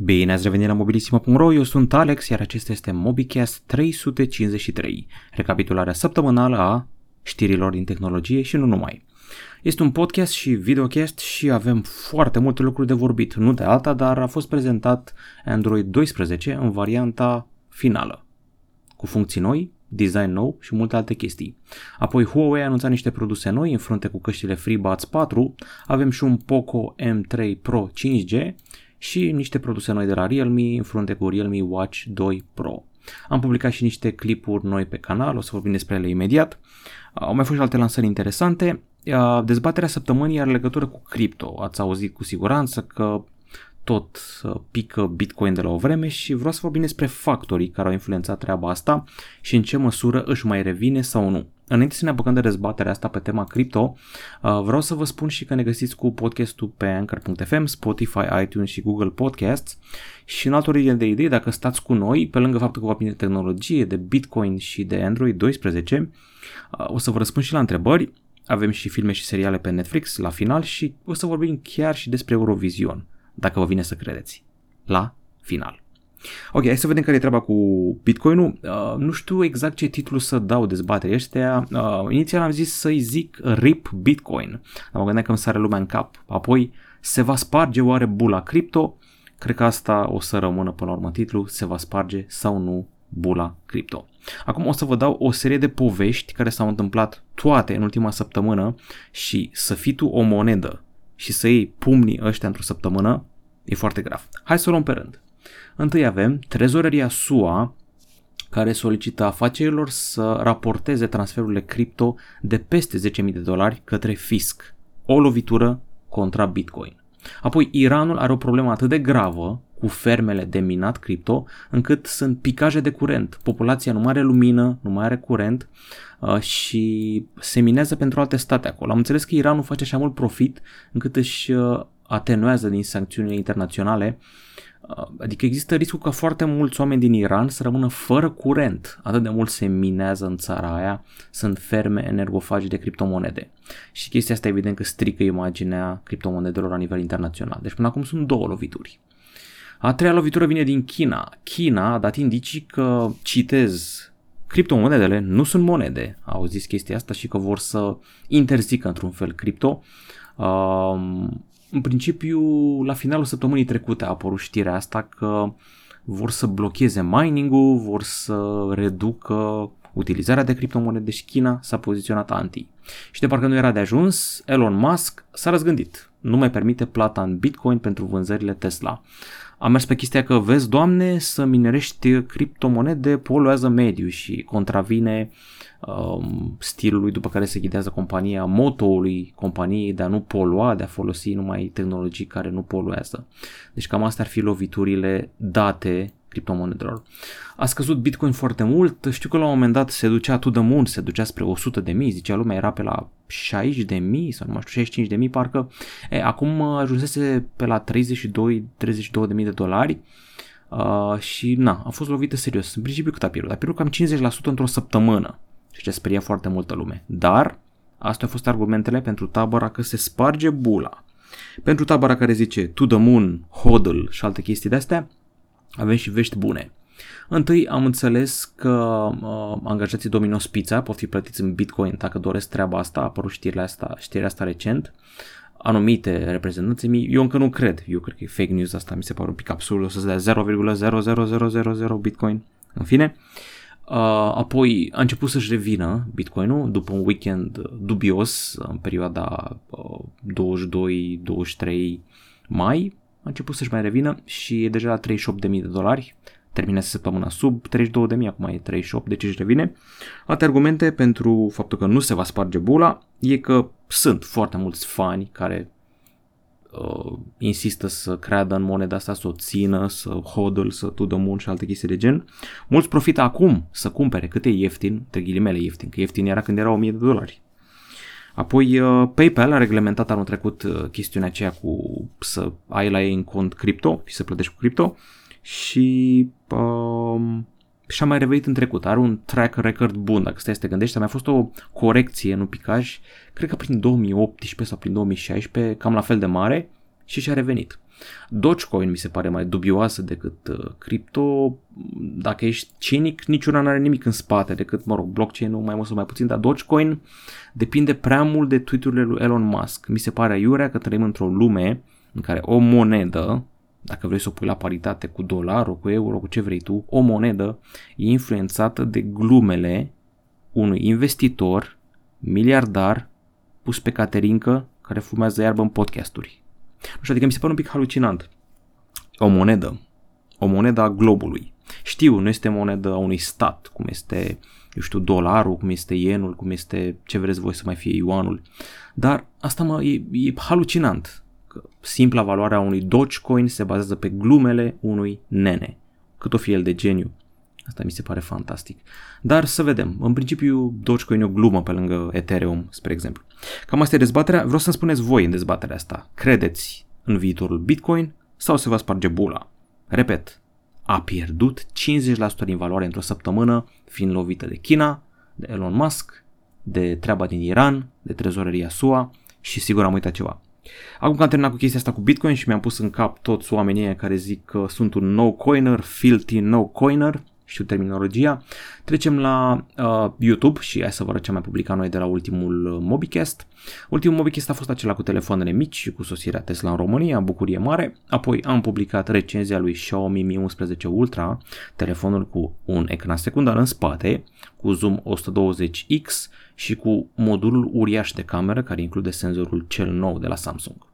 Bine ați revenit la mobilissima.ro, eu sunt Alex, iar acesta este MobiCast 353, recapitularea săptămânală a știrilor din tehnologie și nu numai. Este un podcast și videocast și avem foarte multe lucruri de vorbit, nu de alta, dar a fost prezentat Android 12 în varianta finală, cu funcții noi, design nou și multe alte chestii. Apoi Huawei a anunțat niște produse noi în frunte cu căștile FreeBuds 4, avem și un Poco M3 Pro 5G și niște produse noi de la Realme în frunte cu Realme Watch 2 Pro. Am publicat și niște clipuri noi pe canal, o să vorbim despre ele imediat. Au mai fost și alte lansări interesante. Dezbaterea săptămânii are legătură cu cripto. Ați auzit cu siguranță că tot pică Bitcoin de la o vreme și vreau să vorbim despre factorii care au influențat treaba asta și în ce măsură își mai revine sau nu. Înainte să ne apucăm de dezbaterea asta pe tema cripto, vreau să vă spun și că ne găsiți cu podcastul pe Anchor.fm, Spotify, iTunes și Google Podcasts și în alt ordine de idei, dacă stați cu noi, pe lângă faptul că vorbim de tehnologie, de Bitcoin și de Android 12, o să vă răspund și la întrebări. Avem și filme și seriale pe Netflix la final și o să vorbim chiar și despre Eurovision, dacă vă vine să credeți, la final. Ok, hai să vedem care e treaba cu Bitcoin-ul. Nu știu exact ce titlu să dau dezbaterii ăștia. Inițial am zis să-i zic RIP Bitcoin, dar mă gândeam că îmi sare lumea în cap. Apoi, se va sparge oare bula cripto? Cred că asta o să rămână până la urmă titlu, se va sparge sau nu bula cripto. Acum o să vă dau o serie de povești care s-au întâmplat toate în ultima săptămână și să fii tu o monedă și să iei pumnii ăștia într-o săptămână e foarte grav. Hai să o luăm pe rând. Întâi avem trezoreria SUA care solicită afacerilor să raporteze transferurile cripto de peste $10.000 către fisc. O lovitură contra Bitcoin. Apoi Iranul are o problemă atât de gravă cu fermele de minat cripto încât sunt picaje de curent. Populația nu mai are lumină, nu mai are curent și se minează pentru alte state acolo. Am înțeles că Iranul face așa mult profit încât își atenuează din sancțiunile internaționale. Adică există riscul ca foarte mulți oameni din Iran să rămână fără curent. Atât de mult se minează în țara aia, sunt ferme energofagi de criptomonede. Și chestia asta evident că strică imaginea criptomonedelor la nivel internațional. Deci până acum sunt două lovituri. A treia lovitură vine din China. China a dat indicii că, citez, criptomonedele nu sunt monede. Au zis chestia asta și că vor să interzică într-un fel cripto. În principiu, la finalul săptămânii trecute a apărut știrea asta că vor să blocheze mining-ul, vor să reducă utilizarea de criptomonede, deci China s-a poziționat anti. Și de parcă nu era de ajuns, Elon Musk s-a răzgândit. Nu mai permite plata în Bitcoin pentru vânzările Tesla. A mers pe chestia că, vezi, Doamne, să minerești criptomonede poluează mediul și contravine stilului după care se ghidează compania, motoului companiei de a nu polua, de a folosi numai tehnologii care nu poluează. Deci cam astea ar fi loviturile date criptomonedelor. A scăzut Bitcoin foarte mult, știu că la un moment dat se ducea to the moon, se ducea spre 100.000, zicea lumea, era pe la 60.000 sau nu știu, 65.000 parcă. Acum ajunsese pe la $32.000 și na, a fost lovită serios. În principiu cât a pierdut? A pierdut cam 50% într-o săptămână și ce speria foarte multă lume. Dar astea au fost argumentele pentru tabăra că se sparge bula. Pentru tabăra care zice to the moon, hodl și alte chestii de-astea, avem și vești bune. Întâi am înțeles că angajații Domino's Pizza pot fi plătiți în Bitcoin dacă doresc treaba asta, a apărut știrea asta recent. Anumite reprezentanți, eu încă nu cred, eu cred că e fake news asta, mi se pare un pic absurd, o să se dea 0,00000 Bitcoin, în fine. Apoi a început să-și revină Bitcoin-ul după un weekend dubios, în perioada 22-23 mai. A început să-și mai revină și e deja la $38.000, terminase săptămâna sub 32.000, acum e 38, deci își revine. Alte argumente pentru faptul că nu se va sparge bula e că sunt foarte mulți fani care insistă să creadă în moneda asta, să o țină, să hodl, să to the moon și alte chestii de gen. Mulți profită acum să cumpere cât e ieftin, între ghilimele ieftin, că ieftin era când era $1.000. Apoi PayPal a reglementat anul trecut chestiunea aceea cu să ai la ei în cont cripto și să plătești cu cripto și și-a mai revenit în trecut. Are un track record bun, dacă stai să te gândești. A mai fost o corecție, nu picaj, cred că prin 2018 sau prin 2016, cam la fel de mare și și-a revenit. Dogecoin mi se pare mai dubioasă decât cripto. Dacă ești cinic, niciuna n-are nimic în spate decât, mă rog, blockchain-ul mai mult sau mai puțin, dar Dogecoin depinde prea mult de tweet-urile lui Elon Musk. Mi se pare aiurea că trăim într-o lume în care o monedă, dacă vrei să o pui la paritate cu dolarul, cu euro, cu ce vrei tu, o monedă e influențată de glumele unui investitor miliardar pus pe caterincă care fumează iarbă în podcasturi. Nu știu, adică mi se pare un pic halucinant. O monedă a globului. Știu, nu este monedă a unui stat, cum este, eu știu, dolarul, cum este ienul, cum este ce vreți voi să mai fie yuanul, dar asta e halucinant. Simpla valoare a unui Dogecoin se bazează pe glumele unui nene, cât o fi el de geniu. Asta mi se pare fantastic. Dar să vedem. În principiu, Dogecoin e o glumă pe lângă Ethereum, spre exemplu. Cam asta e dezbaterea. Vreau să-mi spuneți voi în dezbaterea asta. Credeți în viitorul Bitcoin sau se va sparge bula? Repet, a pierdut 50% din valoare într-o săptămână, fiind lovită de China, de Elon Musk, de treaba din Iran, de trezoreria SUA și sigur am uitat ceva. Acum că am terminat cu chestia asta cu Bitcoin și mi-am pus în cap toți oamenii care zic că sunt un no-coiner, filthy no-coiner, știu terminologia, trecem la YouTube și hai să vă arăt ce am mai publicat noi de la ultimul MobiCast. Ultimul MobiCast a fost acela cu telefoanele mici și cu sosirea Tesla în România, bucurie mare. Apoi am publicat recenzia lui Xiaomi Mi 11 Ultra, telefonul cu un ecran secundar în spate, cu zoom 120x și cu modulul uriaș de cameră care include senzorul cel nou de la Samsung.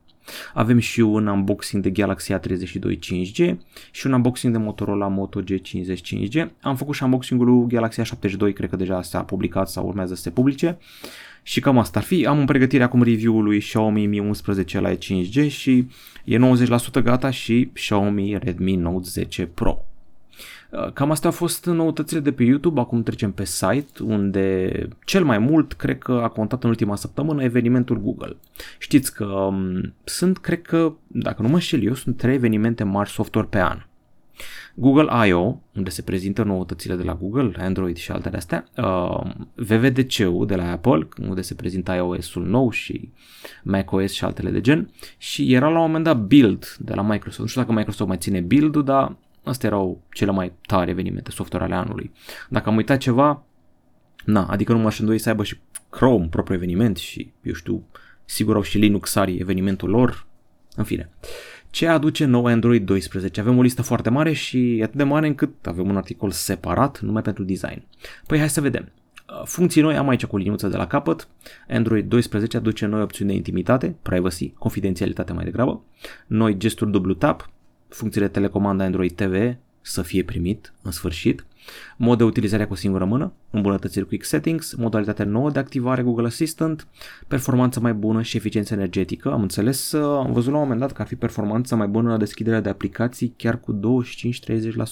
Avem și un unboxing de Galaxy A72 5G și un unboxing de Motorola Moto G50 5G. Am făcut și unboxing-ul lui Galaxy A72, cred că deja s-a publicat sau urmează să se publice. Și cam asta ar fi. Am în pregătire acum review-ul lui Xiaomi Mi 11 Lite 5G și e 90% gata și Xiaomi Redmi Note 10 Pro. Cam astea au fost noutățile de pe YouTube, acum trecem pe site, unde cel mai mult, cred că a contat în ultima săptămână, evenimentul Google. Știți că sunt, cred că, dacă nu mă înșel eu, sunt 3 evenimente mari software pe an. Google I.O., unde se prezintă noutățile de la Google, Android și altele astea, WWDC-ul de la Apple, unde se prezintă iOS-ul nou și macOS și altele de gen, și era la un moment dat Build de la Microsoft. Nu știu dacă Microsoft mai ține Build-ul, dar astea erau cele mai tare evenimente software ale anului. Dacă am uitat ceva, adică nu m-aș îndoi să aibă și Chrome propriu eveniment și, eu știu, sigur au și Linux-arii evenimentul lor. În fine, ce aduce nou Android 12? Avem o listă foarte mare și atât de mare încât avem un articol separat numai pentru design. Păi hai să vedem. Funcții noi am aici cu liniuță de la capăt. Android 12 aduce noi opțiuni de intimitate, privacy, confidențialitate mai degrabă, noi gesturi dublu tap, funcțiile telecomanda Android TV să fie primit în sfârșit, mod de utilizare cu o singură mână, îmbunătățiri quick settings, modalitatea nouă de activare Google Assistant, performanță mai bună și eficiență energetică. Am înțeles, am văzut la un moment dat că ar fi performanță mai bună la deschiderea de aplicații chiar cu 25-30%.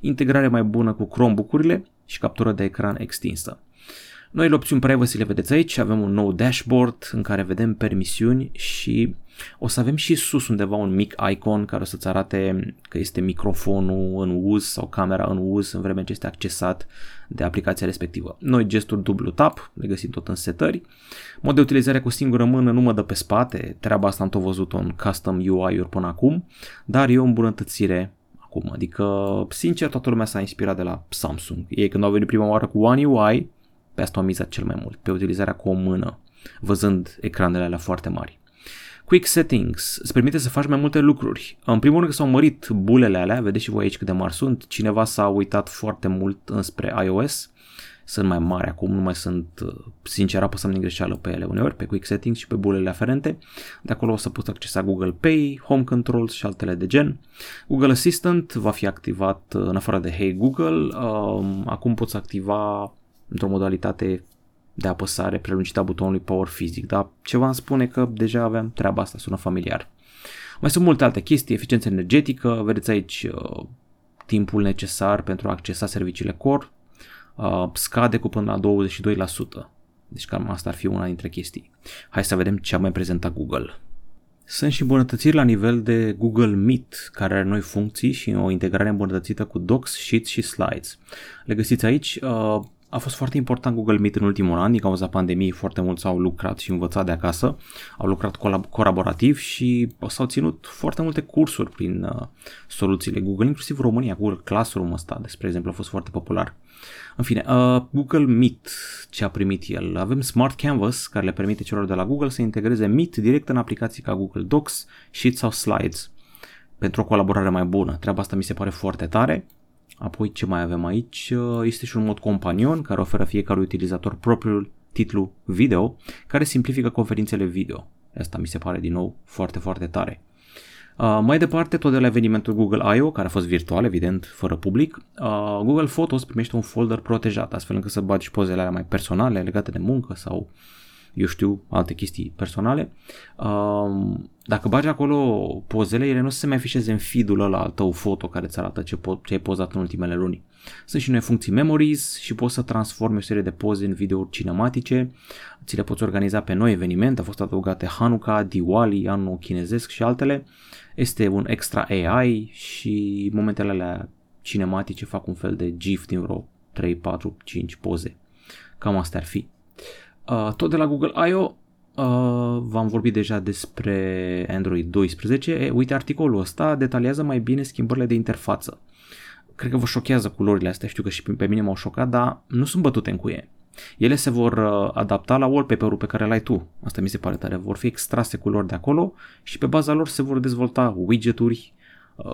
Integrare mai bună cu Chromebook-urile și captură de ecran extinsă. Noile opțiuni privacy le vedeți aici, avem un nou dashboard în care vedem permisiuni și o să avem și sus undeva un mic icon care o să-ți arate că este microfonul în uz sau camera în uz în vreme ce este accesat de aplicația respectivă. Noi gesturi dublu tap, le găsim tot în setări, mod de utilizare cu singură mână nu mă dă pe spate, treaba asta am tot văzut-o în custom UI-uri până acum, dar e o îmbunătățire acum, adică sincer toată lumea s-a inspirat de la Samsung, ei când au venit prima oară cu One UI, pe asta am mizat cel mai mult, pe utilizarea cu o mână, văzând ecranele alea foarte mari. Quick settings, îți permite să faci mai multe lucruri. În primul rând că s-au mărit bulele alea, vedeți și voi aici cât de mari sunt, cineva s-a uitat foarte mult înspre iOS, sunt mai mari acum, nu mai sunt, sincer, apăsăm din greșeală pe ele uneori, pe quick settings și pe bulele aferente, de acolo o să poți accesa Google Pay, Home Controls și altele de gen. Google Assistant va fi activat în afară de Hey Google, acum poți activa într-o modalitate de apăsare prelungită a butonului power fizic, dar ceva îmi spune că deja aveam treaba asta, sună familiar. Mai sunt multe alte chestii, eficiență energetică, vedeți aici timpul necesar pentru a accesa serviciile core, scade cu până la 22%, deci cam asta ar fi una dintre chestii. Hai să vedem ce a mai prezentat Google. Sunt și îmbunătățiri la nivel de Google Meet, care are noi funcții și o integrare îmbunătățită cu Docs, Sheets și Slides. Le găsiți aici, A fost foarte important Google Meet în ultimul an, din cauza pandemiei foarte mulți au lucrat și învățat de acasă, au lucrat colaborativ și s-au ținut foarte multe cursuri prin soluțiile Google, inclusiv România, Google Classroom ăsta, despre exemplu, a fost foarte popular. În fine, Google Meet, ce a primit el? Avem Smart Canvas, care le permite celor de la Google să integreze Meet direct în aplicații ca Google Docs, Sheets sau Slides, pentru o colaborare mai bună. Treaba asta mi se pare foarte tare. Apoi ce mai avem aici? Este și un mod companion care oferă fiecare utilizator propriul titlu video care simplifică conferințele video. Asta mi se pare din nou foarte, foarte tare. Mai departe, tot de la evenimentul Google I.O, care a fost virtual, evident, fără public, Google Photos primește un folder protejat, astfel încât să bagi pozele alea mai personale legate de muncă sau, eu știu, alte chestii personale. Dacă bagi acolo pozele, ele nu se mai afișeze în feed-ul ăla al tău foto care îți arată ce ai pozat în ultimele luni. Sunt și noi funcții Memories și poți să transformi o serie de poze în videouri cinematice. Ți le poți organiza pe noi evenimente, au fost adăugate Hanukkah, Diwali, anul chinezesc și altele. Este un extra AI și momentele alea cinematice fac un fel de GIF din vreo 3, 4, 5 poze. Cam asta ar fi. Tot de la Google I.O. V-am vorbit deja despre Android 12. Uite, articolul ăsta detaliază mai bine schimbările de interfață. Cred că vă șochează culorile astea, știu că și pe mine m-au șocat, dar nu sunt bătute în cuie. Ele se vor adapta la wallpaper-ul pe care l-ai tu. Asta mi se pare tare. Vor fi extrase culori de acolo și pe baza lor se vor dezvolta widgeturi,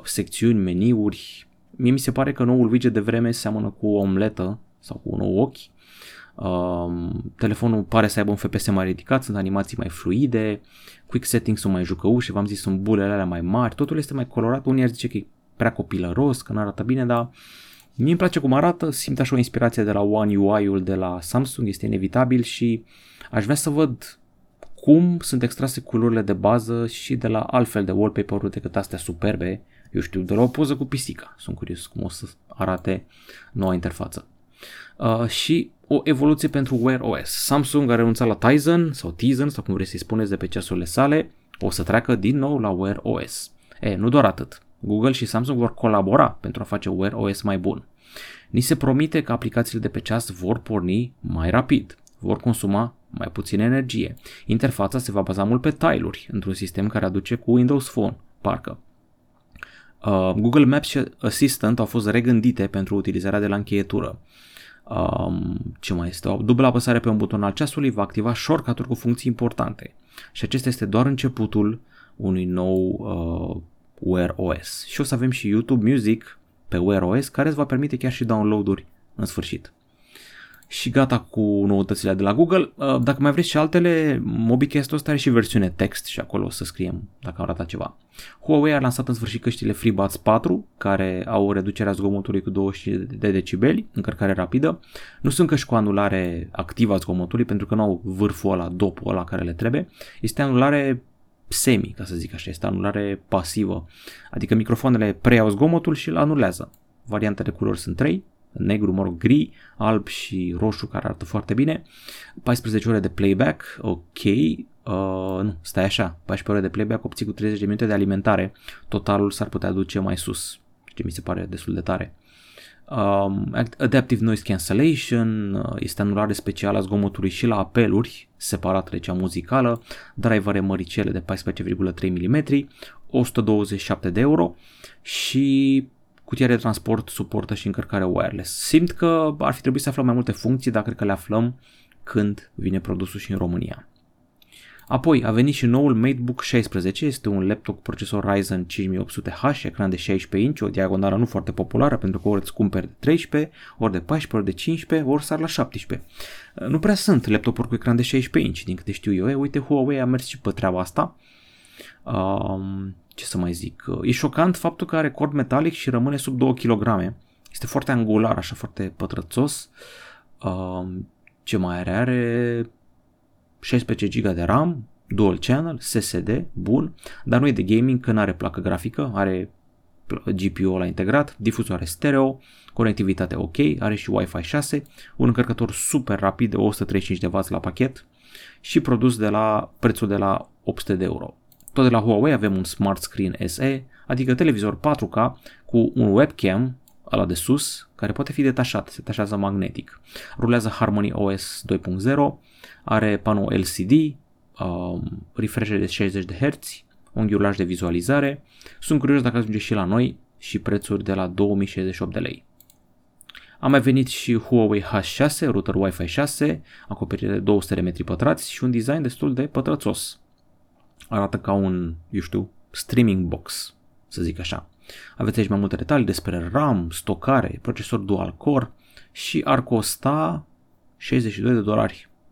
secțiuni, meniuri. Mie mi se pare că noul widget de vreme seamănă cu o omletă sau cu un nou ochi. Telefonul pare să aibă un FPS mai ridicat, sunt animații mai fluide, quick settings sunt mai jucăuși, v-am zis, sunt bulele alea mai mari, totul este mai colorat, unii ar zice că e prea copilăros, că nu arată bine, dar mie îmi place cum arată, simt așa o inspirație de la One UI-ul de la Samsung, este inevitabil și aș vrea să văd cum sunt extrase culorile de bază și de la altfel de wallpaper-uri decât astea superbe, eu știu, de la o poză cu pisica, sunt curios cum o să arate noua interfață. Și o evoluție pentru Wear OS. Samsung a renunțat la Tizen sau cum vreți să-i spuneți de pe ceasurile sale, o să treacă din nou la Wear OS. Nu doar atât. Google și Samsung vor colabora pentru a face Wear OS mai bun. Ni se promite că aplicațiile de pe ceas vor porni mai rapid, vor consuma mai puțină energie. Interfața se va baza mult pe tile-uri într-un sistem care aduce cu Windows Phone, parcă. Google Maps și Assistant au fost regândite pentru utilizarea de la încheietură. Ce mai este? O dublă apăsare pe un buton al ceasului va activa shortcut-uri cu funcții importante și acesta este doar începutul unui nou Wear OS și o să avem și YouTube Music pe Wear OS care îți va permite chiar și download-uri în sfârșit. Și gata cu noutățile de la Google. Dacă mai vreți și altele, MobiCast-ul ăsta are și versiune text și acolo o să scriem dacă am ratat ceva. Huawei a lansat în sfârșit căștile FreeBuds 4, care au reducerea zgomotului cu 25 de decibeli, încărcare rapidă. Nu sunt căști cu anulare activă a zgomotului, pentru că nu au vârful ăla, dopul ăla care le trebuie. Este anulare semi, ca să zic așa, este anulare pasivă. Adică microfoanele preiau zgomotul și îl anulează. Variantele de culori sunt 3. Negru, mă rog, gri, alb și roșu, care arată foarte bine. 14 ore de playback, ok, nu, stai așa, 14 ore de playback obții cu 30 de minute de alimentare, totalul s-ar putea duce mai sus, ce mi se pare destul de tare. Adaptive Noise Cancellation, este anulare specială a zgomotului și la apeluri, separat de cea muzicală, drivere măricele de 14,3 mm, 127 de euro și... cutia de transport suportă și încărcare wireless. Simt că ar fi trebuit să aflăm mai multe funcții, dar cred că le aflăm când vine produsul și în România. Apoi a venit și noul MateBook 16, este un laptop cu procesor Ryzen 5800H, ecran de 16 inch, o diagonală nu foarte populară pentru că ori îți cumperi de 13, ori de 14, ori de 15, ori sar la 17. Nu prea sunt laptopuri cu ecran de 16 inch, din câte știu eu. Uite, Huawei a mers și pe treaba asta. Ce să mai zic, e șocant faptul că are cord metalic și rămâne sub 2 kg. Este foarte angular, așa, foarte pătrățos. Ce mai are? Are 16 GB de RAM, dual channel, SSD, bun, dar nu e de gaming că nu are placă grafică, are GPU-ul ăla integrat, difuzoare stereo, conectivitate ok, are și Wi-Fi 6, un încărcător super rapid de 135W la pachet și produs de la prețul de la 800 de euro. Tot de la Huawei avem un Smart Screen SE, adică televizor 4K cu un webcam ăla de sus, care poate fi detașat, se detașează magnetic. Rulează Harmony OS 2.0, are panou LCD, refresh de 60 de Hz, un ghiulaj de vizualizare. Sunt curios dacă ajunge și la noi și prețuri de la 2068 de lei. A mai venit și Huawei H6, router Wi-Fi 6, acoperire de 200 de metri pătrați și un design destul de pătrățos. Arată ca un, streaming box, să zic așa. Aveți aici mai multe detalii despre RAM, stocare, procesor dual core și ar costa $62.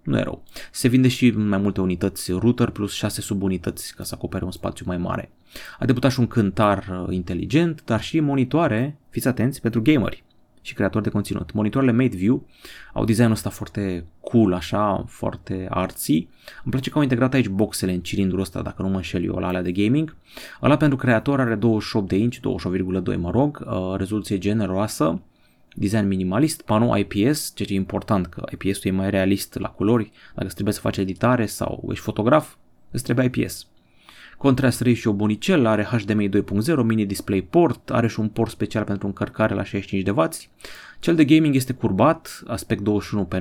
Nu e rău. Se vinde și mai multe unități router plus 6 subunități ca să acopere un spațiu mai mare. A debutat și un cântar inteligent, dar și monitoare, fiți atenți, pentru gameri și creatori de conținut. Monitoarele MateView au designul ăsta foarte cool, așa, foarte artsy. Îmi place că au integrat aici boxele în cilindrul ăsta, dacă nu mă înșel eu, la alea de gaming. Ăla pentru creator are 28 de inch, 28,2 rezoluție generoasă, design minimalist, panou IPS, ceea ce e important, că IPS-ul e mai realist la culori, dacă îți trebuie să faci editare sau ești fotograf, îți trebuie IPS. Contrast ratio bunicel, are HDMI 2.0, mini display port, are și un port special pentru încărcare la 65W. Cel de gaming este curbat, aspect 21:9,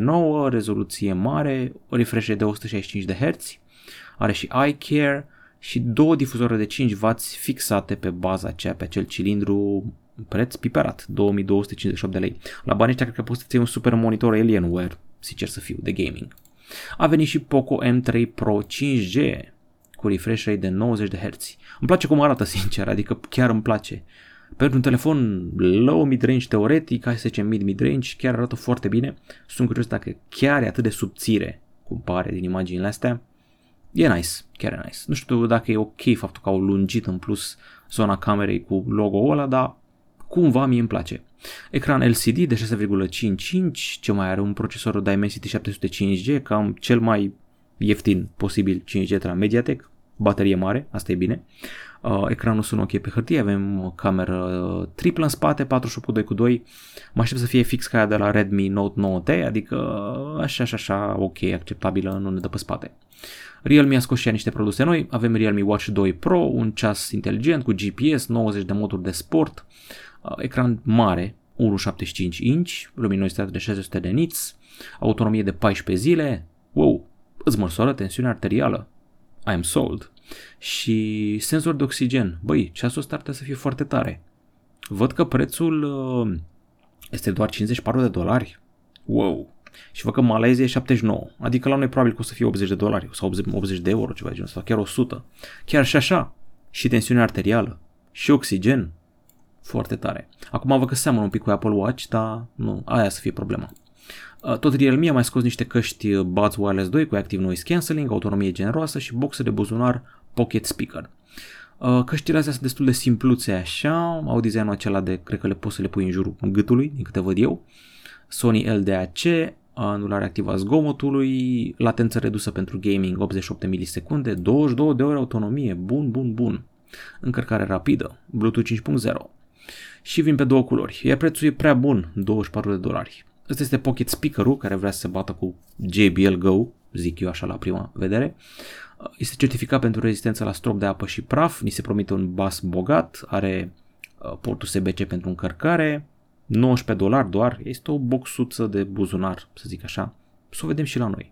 rezoluție mare, refresh de 165 de Hz, are și eye care și două difuzoare de 5W fixate pe baza aceea, pe acel cilindru, preț piperat, 2258 de lei. La banii ăștia cred că poți să ții un super monitor Alienware, sincer să fiu, de gaming. A venit și Poco M3 Pro 5G cu refresh rate de 90 de Hz. Îmi place cum arată, sincer, adică chiar îmi place. Pentru un telefon low mid-range teoretic, A70 mid-range, chiar arată foarte bine. Sunt curios dacă chiar e atât de subțire, cum pare din imaginile astea. E nice, chiar e nice. Nu știu dacă e ok faptul că au lungit în plus zona camerei cu logo-ul ăla, dar cumva mie îmi place. Ecran LCD de 6,55, ce mai are un procesor Dimensity 700 5G, cam cel mai ieftin posibil 5G de la Mediatek, baterie mare, asta e bine. Ecranul sună ok pe hârtie, avem o cameră triplă în spate, 48:2:2, mă aștept să fie fix ca aia de la Redmi Note 9T, adică așa, ok, acceptabilă, nu ne dă pe spate. Realme a scos și ea niște produse noi, avem Realme Watch 2 Pro, un ceas inteligent cu GPS, 90 de moduri de sport, ecran mare, 1,75 inch, luminositate de 600 de nits, autonomie de 14 zile, wow, îți măsoară tensiunea arterială, I'm sold, și senzor de oxigen, băi, ceasul ăsta ar trebui să fie foarte tare. Văd că prețul este doar $54, wow, și văd că Malaysia e 79, adică la noi probabil că o să fie $80 sau 80 de euro, ceva de genul, sau chiar 100, chiar și așa, și tensiune arterială, și oxigen, foarte tare. Acum văd că seamănă un pic cu Apple Watch, dar nu, aia să fie problema. Tot Realme a mai scos niște căști Buds Wireless 2 cu Active Noise Cancelling, autonomie generoasă și boxe de buzunar Pocket Speaker. Căștile astea sunt destul de simpluțe așa, au designul acela de, cred că le poți să le pui în jurul gâtului, din câte văd eu. Sony LDAC, anulare activă a zgomotului, latență redusă pentru gaming 87 milisecunde, 22 de ore autonomie, bun. Încărcare rapidă, Bluetooth 5.0 și vin pe două culori, iar prețul e prea bun, $24. Ăsta este pocket speaker-ul care vrea să se bată cu JBL Go, zic eu așa la prima vedere. Este certificat pentru rezistență la strop de apă și praf, ni se promite un bas bogat, are port USB-C pentru încărcare, $19 doar, este o boxuță de buzunar, să zic așa, să o vedem și la noi.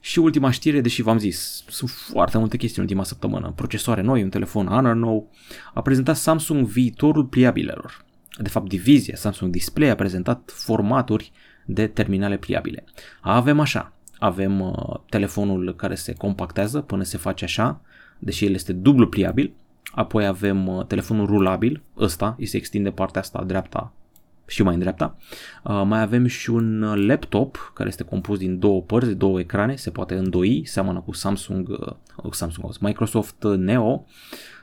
Și ultima știre, deși v-am zis, sunt foarte multe chestii în ultima săptămână, procesoare noi, un telefon Honor nou, a prezentat Samsung viitorul pliabilelor. De fapt, divizia Samsung Display a prezentat formaturi de terminale pliabile. Avem așa, avem telefonul care se compactează până se face așa, deși el este dublu pliabil, apoi avem telefonul rulabil, ăsta, îi se extinde partea asta dreapta și mai în dreapta, mai avem și un laptop care este compus din două părți, două ecrane, se poate îndoi, seamănă cu Microsoft Neo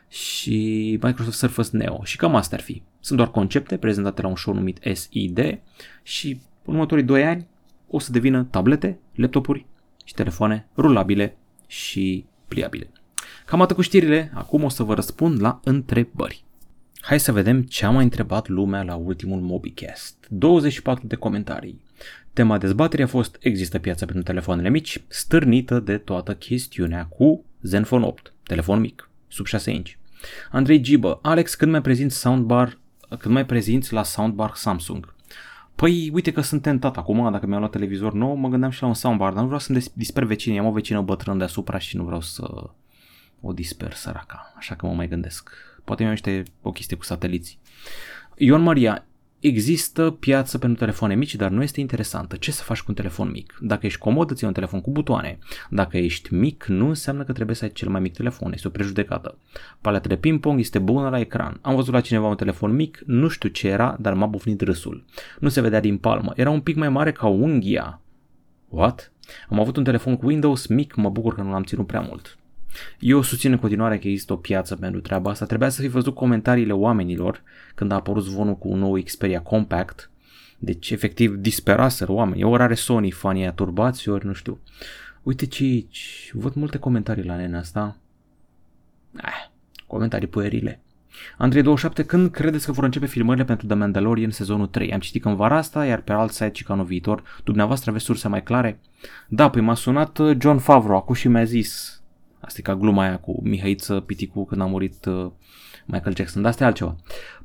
și Microsoft Surface Neo și cam asta ar fi. Sunt doar concepte prezentate la un show numit SID și în următorii 2 ani o să devină tablete, laptopuri și telefoane rulabile și pliabile. Cam atât cu știrile, acum o să vă răspund la întrebări. Hai să vedem ce a mai întrebat lumea la ultimul MobiCast. 24 de comentarii. Tema dezbaterii a fost: există piața pentru telefoanele mici, stârnită de toată chestiunea cu Zenfone 8, telefon mic, sub 6 inch. Andrei Gibă, Alex, când mai prezint soundbar cât mai prezinți la soundbar Samsung. Păi uite că sunt tentat acum, dacă mi-am luat televizor nou, mă gândeam și la un soundbar, dar nu vreau să-mi disper vecinii, am o vecină bătrână deasupra și nu vreau să o disper, săraca, așa că mă mai gândesc. Poate mi-am niște o chestie cu sateliții. Ion Maria, există piață pentru telefoane mici, dar nu este interesantă. Ce să faci cu un telefon mic? Dacă ești comod, ții un telefon cu butoane. Dacă ești mic, nu înseamnă că trebuie să ai cel mai mic telefon, este o prejudecată. Paleta de ping-pong este bună la ecran. Am văzut la cineva un telefon mic, nu știu ce era, dar m-a bufnit râsul. Nu se vedea din palmă, era un pic mai mare ca unghia. What? Am avut un telefon cu Windows mic, mă bucur că nu l-am ținut prea mult. Eu susțin în continuare că există o piață pentru treaba asta. Trebuia să fi văzut comentariile oamenilor când a apărut zvonul cu un nou Xperia Compact. Deci efectiv disperaseră oamenii. Ori are Sony fanii aia turbați, ori nu știu. Uite ce aici. Văd multe comentarii la nenea asta. Comentarii puerile. Andrei27, când credeți că vor începe filmările pentru The Mandalorian sezonul 3? Am citit că în vara asta, iar pe alt site și ca anul viitor. Dumneavoastră aveți surse mai clare? Da, păi m-a sunat John Favreau acum și mi-a zis... Asta e ca gluma aia cu Mihaiță Piticu când a murit Michael Jackson, dar asta e altceva.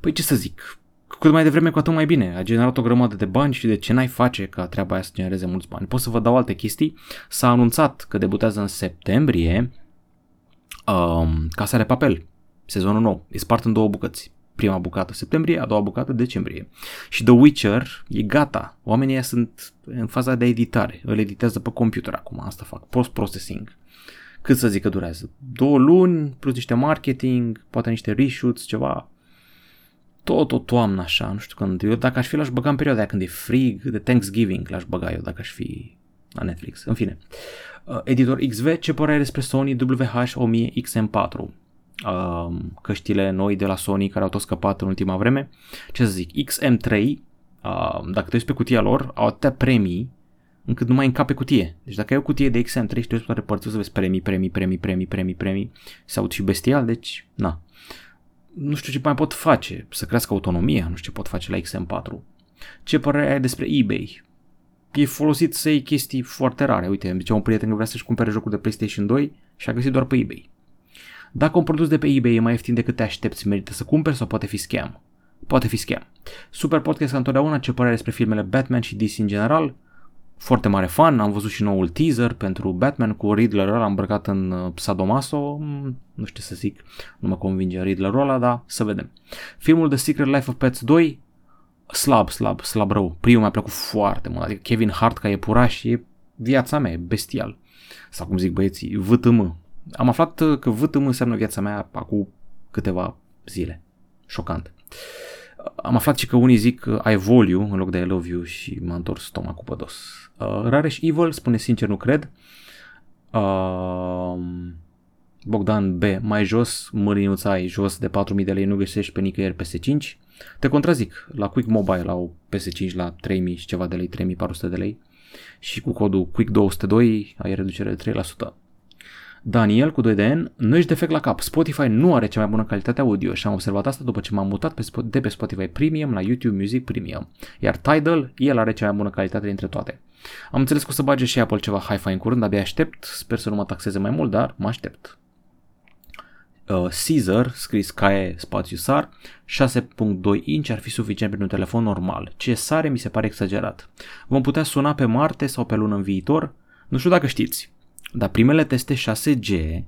Păi ce să zic, cât mai devreme cu atât mai bine, a generat o grămadă de bani și de ce n-ai face ca treaba aia să genereze mulți bani. Pot să vă dau alte chestii, s-a anunțat că debutează în septembrie Casa de Papel, sezonul nou, e spart în două bucăți. Prima bucată septembrie, a doua bucată decembrie. Și The Witcher e gata. Oamenii aia sunt în faza de editare, îl editează pe computer acum, asta fac, post-processing. Cât să zic că durează? 2 luni, plus niște marketing, poate niște reshoots, ceva. Tot o toamnă așa, nu știu când. Eu dacă aș fi, l-aș băga în perioada aia când e frig, de Thanksgiving l-aș băga eu dacă aș fi la Netflix. În fine. Editor XV, ce părere despre Sony WH-1000XM4? Căștile noi de la Sony care au tot scăpat în ultima vreme. Ce să zic? XM3, dacă te uiți pe cutia lor, au atâtea premii încât nu mai încape cutie. Deci dacă ai o cutie de XM3 și te uiți toate părțile, o să vezi premii, se aud și bestial, deci na. Nu știu ce mai pot face, să crească autonomia, nu știu ce pot face la XM4. Ce părere ai despre eBay? E folosit să iei chestii foarte rare. Uite, îmi zicea un prieten că vrea să-și cumpere jocul de PlayStation 2 și a găsit doar pe eBay. Dacă un produs de pe eBay e mai ieftin decât te aștepți, merită să cumperi sau poate fi scam? Poate fi scam. Super podcast ca întotdeauna, ce părere ai despre filmele Batman și DC în general? Foarte mare fan, am văzut și noul teaser pentru Batman cu Riddler-ul ăla îmbrăcat în sadomaso, nu știu să zic, nu mă convinge Riddler-ul ăla, dar să vedem. Filmul The Secret Life of Pets 2, slab rău, primul mi-a plăcut foarte mult, adică Kevin Hart ca iepuraș e viața mea, e bestial. Sau cum zic băieții, VTM. Am aflat că VTM înseamnă viața mea acum câteva zile, șocant. Am aflat și că unii zic I Vol You în loc de I Love You și m-a întors stomacul pădos. Rareș Evil spune sincer nu cred. Bogdan B. Mai jos, mărinuța ai jos de 4.000 de lei, nu găsești pe nicăieri PS5. Te contrazic, la Quick Mobile au PS5 la 3.000 și ceva de lei, 3.400 de lei. Și cu codul Quick202 ai reducere de 3%. Daniel cu 2DN, nu ești defect la cap, Spotify nu are cea mai bună calitate audio și am observat asta după ce m-am mutat de pe Spotify Premium la YouTube Music Premium, iar Tidal, el are cea mai bună calitate dintre toate. Am înțeles că o să bage și Apple ceva hi-fi în curând, abia aștept, sper să nu mă taxeze mai mult, dar mă aștept. Caesar, scris K.E. spațiu SAR, 6.2 inch ar fi suficient pentru un telefon normal, ce sare mi se pare exagerat. Vom putea suna pe Marte sau pe Lună în viitor? Nu știu dacă știți. Dar primele teste 6G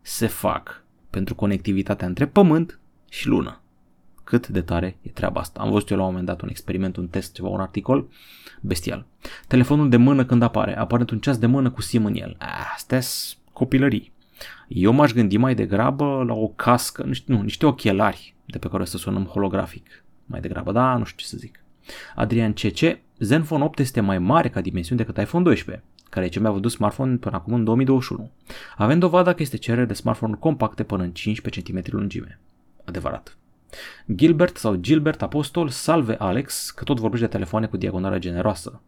se fac pentru conectivitatea între Pământ și Lună. Cât de tare e treaba asta. Am văzut eu la un moment dat un experiment, un test, ceva, un articol bestial. Telefonul de mână când apare, aparent un ceas de mână cu SIM în el. Astea-s copilării. Eu m-aș gândi mai degrabă la o cască, niște ochelari de pe care o să sunăm holografic. Mai degrabă, da, nu știu ce să zic. Adrian CC, Zenfone 8 este mai mare ca dimensiuni decât iPhone 12. Care e cel mai vândut smartphone până acum în 2021. Avem dovada că este cerere de smartphone compacte până în 15 cm lungime. Adevărat. Gilbert Apostol, salve Alex, că tot vorbești de telefoane cu diagonală generoasă.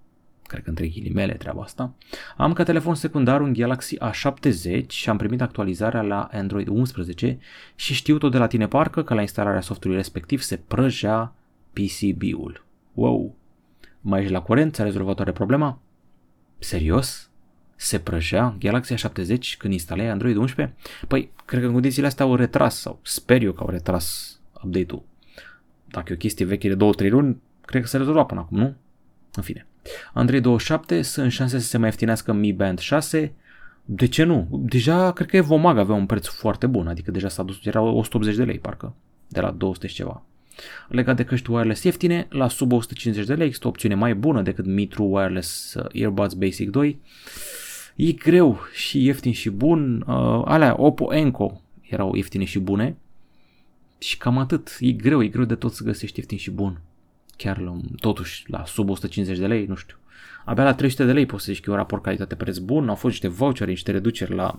Cred că între ghilimele treaba asta. Am ca telefon secundar un Galaxy A70 și am primit actualizarea la Android 11 și știu tot de la tine parcă că la instalarea softului respectiv se prăjea PCB-ul. Wow! Mai ești la curent? Ți-a rezolvat oare problema? Serios? Se prăjea Galaxy A70 când instalai Android 11? Păi, cred că în condițiile astea au retras, sau sper eu că au retras update-ul. Dacă e o chestie veche de 2-3 luni, cred că se rezolva până acum, nu? În fine. Android 27, sunt șanse să se mai ieftinească Mi Band 6. De ce nu? Deja cred că Evomag avea un preț foarte bun, adică deja s-a dus, era 180 de lei parcă, de la 200 și ceva. Legat de căști wireless ieftine, la sub 150 de lei există o opțiune mai bună decât Mi True Wireless Earbuds Basic 2. E greu și ieftin și bun, alea Oppo Enco erau ieftine și bune și cam atât, e greu de tot să găsești ieftin și bun. Chiar totuși la sub 150 de lei, nu știu. Abia la 300 de lei poți să zici că e un raport calitate-preț bun, au fost niște vouchere, niște reduceri la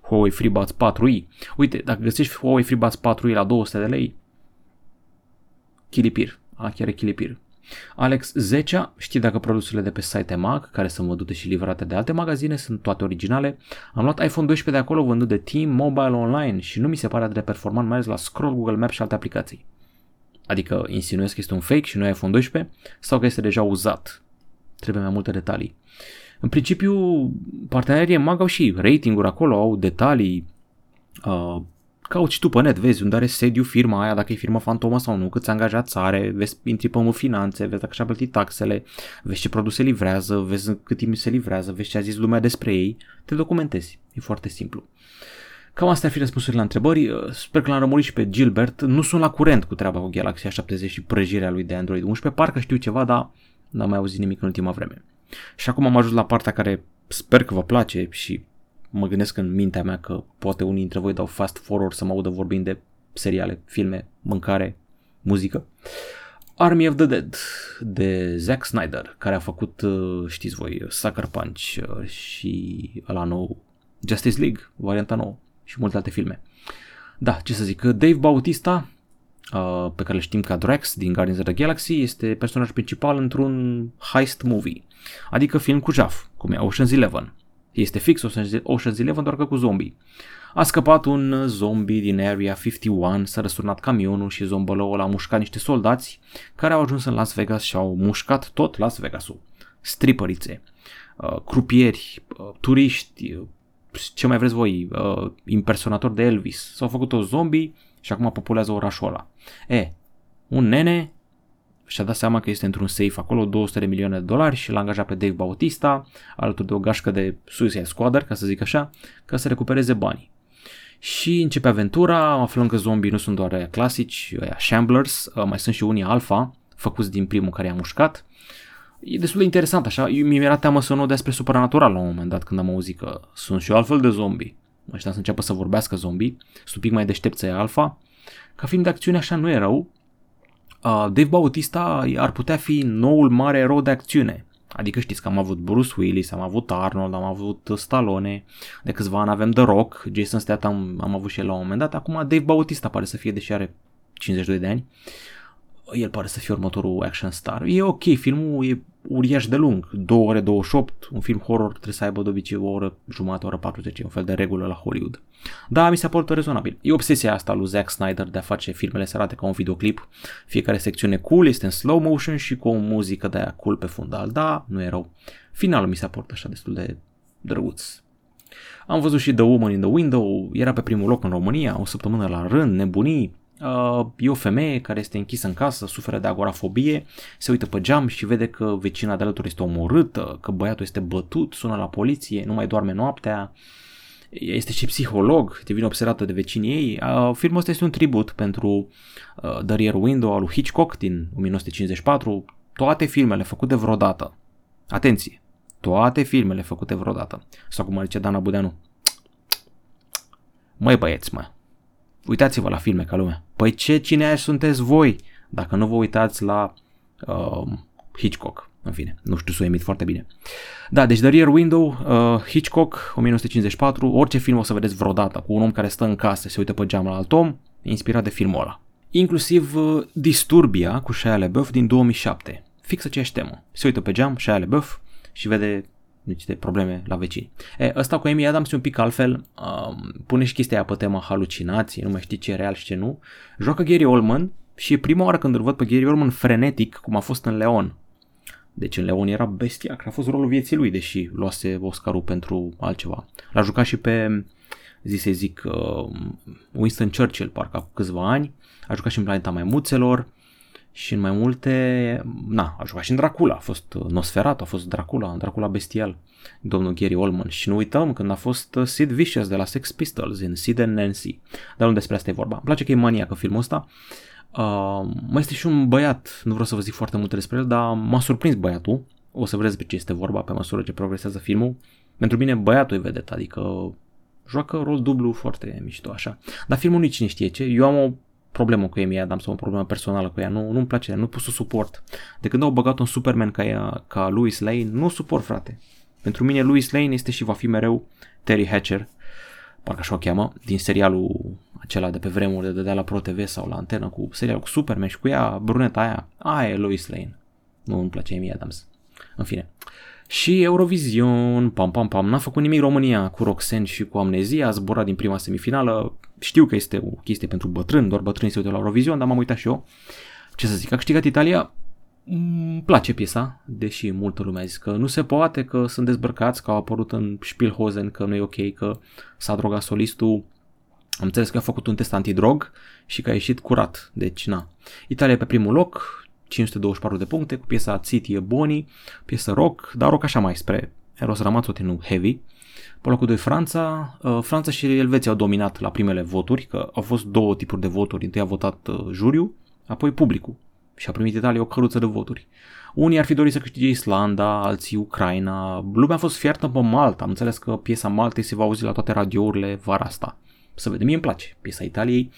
Huawei FreeBuds 4i. Uite, dacă găsești Huawei FreeBuds 4i la 200 de lei, chilipir, chiar e chilipir. Alex 10, știi dacă produsele de pe site Mag, care sunt vândute și livrate de alte magazine, sunt toate originale. Am luat iPhone 12 de acolo vândut de Team Mobile Online și nu mi se pare atât de performant, mai ales la Scroll, Google Maps și alte aplicații. Adică insinuez că este un fake și nu e iPhone 12 sau că este deja uzat. Trebuie mai multe detalii. În principiu, partenerii Mag au și rating-uri acolo, au detalii. Cauți tu pe net, vezi unde are sediu firma aia, dacă e firma fantomă sau nu, câți angajați are, vezi intri pe în finanțe, vezi dacă și-a plătit taxele, vezi ce produse livrează, vezi cât timp se livrează, vezi ce a zis lumea despre ei, te documentezi. E foarte simplu. Cam astea ar fi răspunsurile la întrebări. Sper că l-am rămurit și pe Gilbert. Nu sunt la curent cu treaba cu Galaxy A70 și prăjirea lui de Android 11. Parcă știu ceva, dar n-am mai auzit nimic în ultima vreme. Și acum am ajuns la partea care sper că vă place și mă gândesc în mintea mea că poate unii dintre voi dau fast forward să mă audă vorbind de seriale, filme, mâncare, muzică. Army of the Dead de Zack Snyder, care a făcut, știți voi, Sucker Punch și ăla nou, Justice League, varianta nouă și multe alte filme. Da, ce să zic, Dave Bautista, pe care îl știm ca Drax din Guardians of the Galaxy, este personaj principal într-un heist movie, adică film cu jaf, cum e Ocean's Eleven. Este fix Ocean's Eleven, doar că cu zombie. A scăpat un zombie din Area 51, s-a răsturnat camionul și zombălăul l-a mușcat niște soldați care au ajuns în Las Vegas și au mușcat tot Las Vegasul. Stripărițe, crupieri, turiști, ce mai vreți voi, impersonatori de Elvis. S-au făcut toți zombie și acum populează orașul ăla. Un nene și-a dat seama că este într-un safe acolo, $200 milioane și l-a angajat pe Dave Bautista, alături de o gașcă de Suicide Squad, ca să zic așa, ca să recupereze banii. Și începe aventura, aflăm că zombii nu sunt doar clasici, aia Shamblers, mai sunt și unii alfa, făcuți din primul care i-a mușcat. E destul de interesant așa, mi-era teamă să nu despre supranatural la un moment dat când am auzit că sunt și o altfel de zombii. Ăștia să înceapă să vorbească zombii, sunt un pic mai deștepți aia alfa. Ca film de acțiune așa nu e rău. Dave Bautista ar putea fi noul mare erou de acțiune. Adică știți că am avut Bruce Willis, am avut Arnold, am avut Stallone, de câțiva ani avem The Rock, Jason Statham am avut și el la un moment dat, acum Dave Bautista pare să fie, deși are 52 de ani, el pare să fie următorul action star. E ok, filmul e uriaș de lung, 2 ore 28, un film horror trebuie să aibă de obicei o oră jumătate, o oră 40, un fel de regulă la Hollywood. Da, mi se pare rezonabil. E obsesia asta lui Zack Snyder de a face filmele să arate ca un videoclip. Fiecare secțiune cool este în slow motion și cu o muzică de aia cool pe fundal. Da, nu e rău. Finalul mi se pare așa destul de drăguț. Am văzut și The Woman in the Window, era pe primul loc în România, o săptămână la rând, nebunii. E o femeie care este închisă în casă, suferă de agorafobie, se uită pe geam și vede că vecina de alături este omorâtă, că băiatul este bătut, sună la poliție, nu mai doarme noaptea, este și psiholog, devine observată de vecinii ei. Filmul ăsta este un tribut pentru The Rear Window al lui Hitchcock din 1954, toate filmele făcute vreodată, atenție, toate filmele făcute vreodată, sau cum ar zice Dana Budeanu, măi băieți mă, uitați-vă la filme ca lumea. Păi ce cine sunteți voi dacă nu vă uitați la Hitchcock? În fine, nu știu să o emit foarte bine. Da, deci The Rear Window, Hitchcock, 1954, orice film o să vedeți vreodată cu un om care stă în casă, se uită pe geam la alt om, inspirat de filmul ăla. Inclusiv Disturbia cu Shia LeBeouf din 2007, fix aceeași temă. Se uită pe geam Shia LeBeouf și vede niște probleme la vecini. Ăsta cu Amy Adams e un pic altfel, pune și chestia aia pe tema halucinații, nu mai știi ce e real și ce nu. Joacă Gary Oldman și e prima oară când îl văd pe Gary Oldman frenetic, cum a fost în Leon. Deci în Leon era bestiac, a fost rolul vieții lui, deși luase Oscarul pentru altceva. L-a jucat și pe, Winston Churchill, parcă acum câțiva ani, a jucat și în Planeta Maimuțelor, și în mai multe, a jucat și în Dracula, a fost Nosferatu, a fost Dracula bestial, domnul Gary Oldman, și nu uităm când a fost Sid Vicious de la Sex Pistols în Sid and Nancy, dar nu despre asta e vorba, îmi place că e maniacă filmul ăsta. Mai este și un băiat, nu vreau să vă zic foarte multe despre el, dar m-a surprins băiatul, o să vedeți pe ce este vorba pe măsură ce progresează filmul. Pentru mine băiatul e vedet, adică joacă rol dublu foarte mișto așa, dar filmul nici nu știe ce, eu am o problemă cu Amy Adams, o problemă personală cu ea, nu-mi place, nu pot să suport. De când au băgat un Superman ca ea, ca Lois Lane, nu suport, frate. Pentru mine Lois Lane este și va fi mereu Terry Hatcher, parcă așa o cheamă, din serialul acela de pe vremuri de dădea la Pro TV sau la antenă, cu serialul cu Superman și cu ea, bruneta aia, aia e Lois Lane. Nu îmi place Amy Adams. În fine. Și Eurovision, pam, n-a făcut nimic România cu Roxanne și cu Amnezia, a zburat din prima semifinală, știu că este o chestie pentru bătrâni, doar bătrâni se uită la Eurovision, dar m-am uitat și eu, ce să zic, a câștigat Italia, îmi place piesa, deși multă lume a zis că nu se poate, că sunt dezbrăcați, că au apărut în Spielhosen, că nu e ok, că s-a drogat solistul, am înțeles că a făcut un test antidrog și că a ieșit curat, deci na. Italia pe primul loc, 524 de puncte, cu piesa City e Bonnie, piesă rock, dar rock așa mai spre Eros Ramazzotti, nu heavy. Pe locul 2 Franța, Franța și Elveția au dominat la primele voturi, că au fost două tipuri de voturi, întâi a votat juriu, apoi publicul și a primit Italia o căruță de voturi. Unii ar fi dorit să câștige Islanda, alții Ucraina, lumea a fost fiertă pe Malta, am înțeles că piesa Maltei se va auzi la toate radiourile vara asta. Să vedem, mie îmi place piesa Italiei,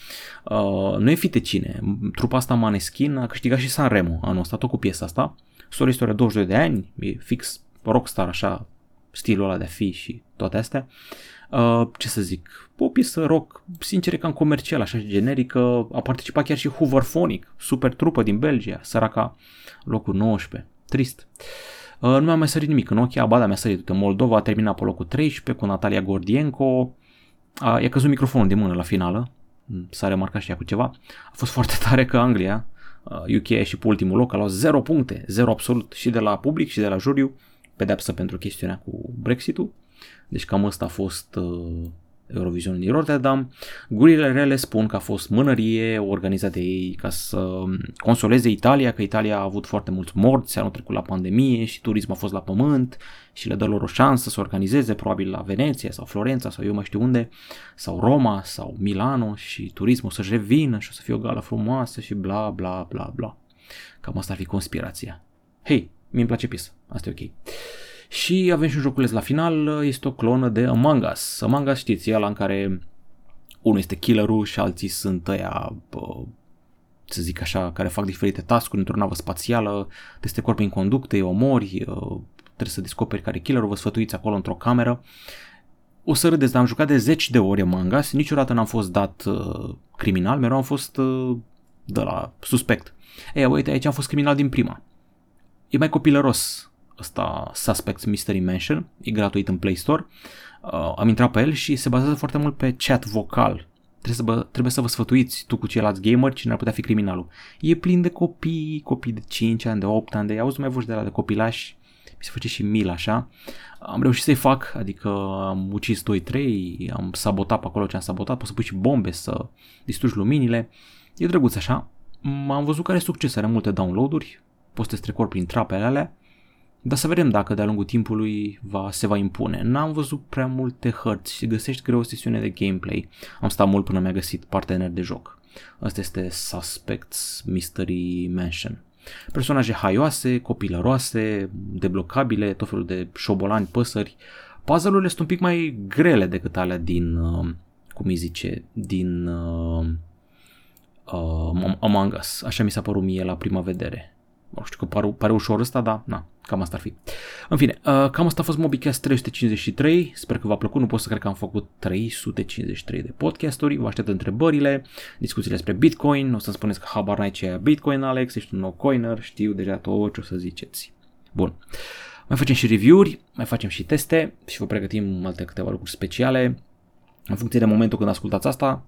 nu e fite cine, trupa asta Maneskin a câștigat și Sanremo anul ăsta, tot cu piesa asta, solistul are 22 de ani, e fix rockstar așa, stilul ăla de a fi și toate astea, ce să zic, o piesă rock, sincer e cam comercial, așa generică, a participat chiar și Hooverphonic, super trupă din Belgia, săraca, locul 19, trist. Nu mi-a mai sărit nimic în ochi, abada mi-a sărit, că Moldova a terminat pe locul 13 cu Natalia Gordienko, i-a căzut microfonul din mână la finală, s-a remarcat și ea cu ceva, a fost foarte tare că Anglia, UK e și pe ultimul loc, a luat 0 puncte, 0 absolut și de la public și de la juriu, pedepsă pentru chestiunea cu Brexit-ul, deci cam ăsta a fost Eurovision din Rotterdam. Gurile rele spun că a fost mânărie organizată de ei ca să consoleze Italia, că Italia a avut foarte mulți morți anul trecut la pandemie și turismul a fost la pământ și le dă lor o șansă să organizeze probabil la Veneția sau Florența sau eu mai știu unde, sau Roma sau Milano și turismul să-și revină și o să fie o gală frumoasă și bla bla bla bla. Cam asta ar fi conspirația. Hei, mi-mi place piesa, asta e ok. Și avem și un joculeț la final, este o clonă de Among Us. Among Us știți, e ăla în care unul este killerul și alții sunt ăia, să zic așa, care fac diferite task-uri într-o navă spațială, teste corpul în conductă, îi omori, trebuie să descoperi care e killerul, vă sfătuiți acolo într-o cameră. O să râdeți, dar am jucat de 10 de ori Among Us, niciodată n-am fost dat criminal, mereu am fost de la suspect. Ei, uite, aici am fost criminal din prima. E mai copilăros. Asta Suspects Mystery Mansion, e gratuit în Play Store, am intrat pe el și se bazează foarte mult pe chat vocal, trebuie să vă sfătuiți tu cu ceilalți gamer cine ar putea fi criminalul. E plin de copii de 5 ani, de 8 ani, de auzi mai voci de la de copilași, mi se face și milă așa, am reușit să-i fac, adică am ucis 2-3, am sabotat pe acolo ce am sabotat, poți să pui și bombe să distrugi luminile, e drăguț așa, am văzut care succes, are multe download-uri, poți să te strecori prin trapele alea. Dar să vedem dacă de-a lungul timpului se va impune. N-am văzut prea multe hărți și găsești greu o sesiune de gameplay. Am stat mult până mi-a găsit partener de joc. Asta este Suspects Mystery Mansion. Personaje haioase, copilăroase, deblocabile, tot felul de șobolani, păsări. Puzzle-urile sunt un pic mai grele decât alea din, din Among Us. Așa mi s-a părut mie la prima vedere. Nu știu că pare ușor ăsta, dar na, cam asta ar fi. În fine, cam asta a fost MobiCast 353, sper că v-a plăcut, nu pot să cred că am făcut 353 de podcasturi, vă aștept întrebările, discuțiile despre Bitcoin, o să-mi spuneți că habar n-ai ce e Bitcoin, Alex, ești un no-coiner, știu deja tot ce o să ziceți. Bun, mai facem și review-uri, mai facem și teste și vă pregătim alte câteva lucruri speciale. În funcție de momentul când ascultați asta,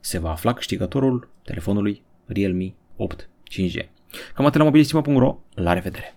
se va afla câștigătorul telefonului Realme 8 5G. Cam atât la mobilissima.ro, la revedere!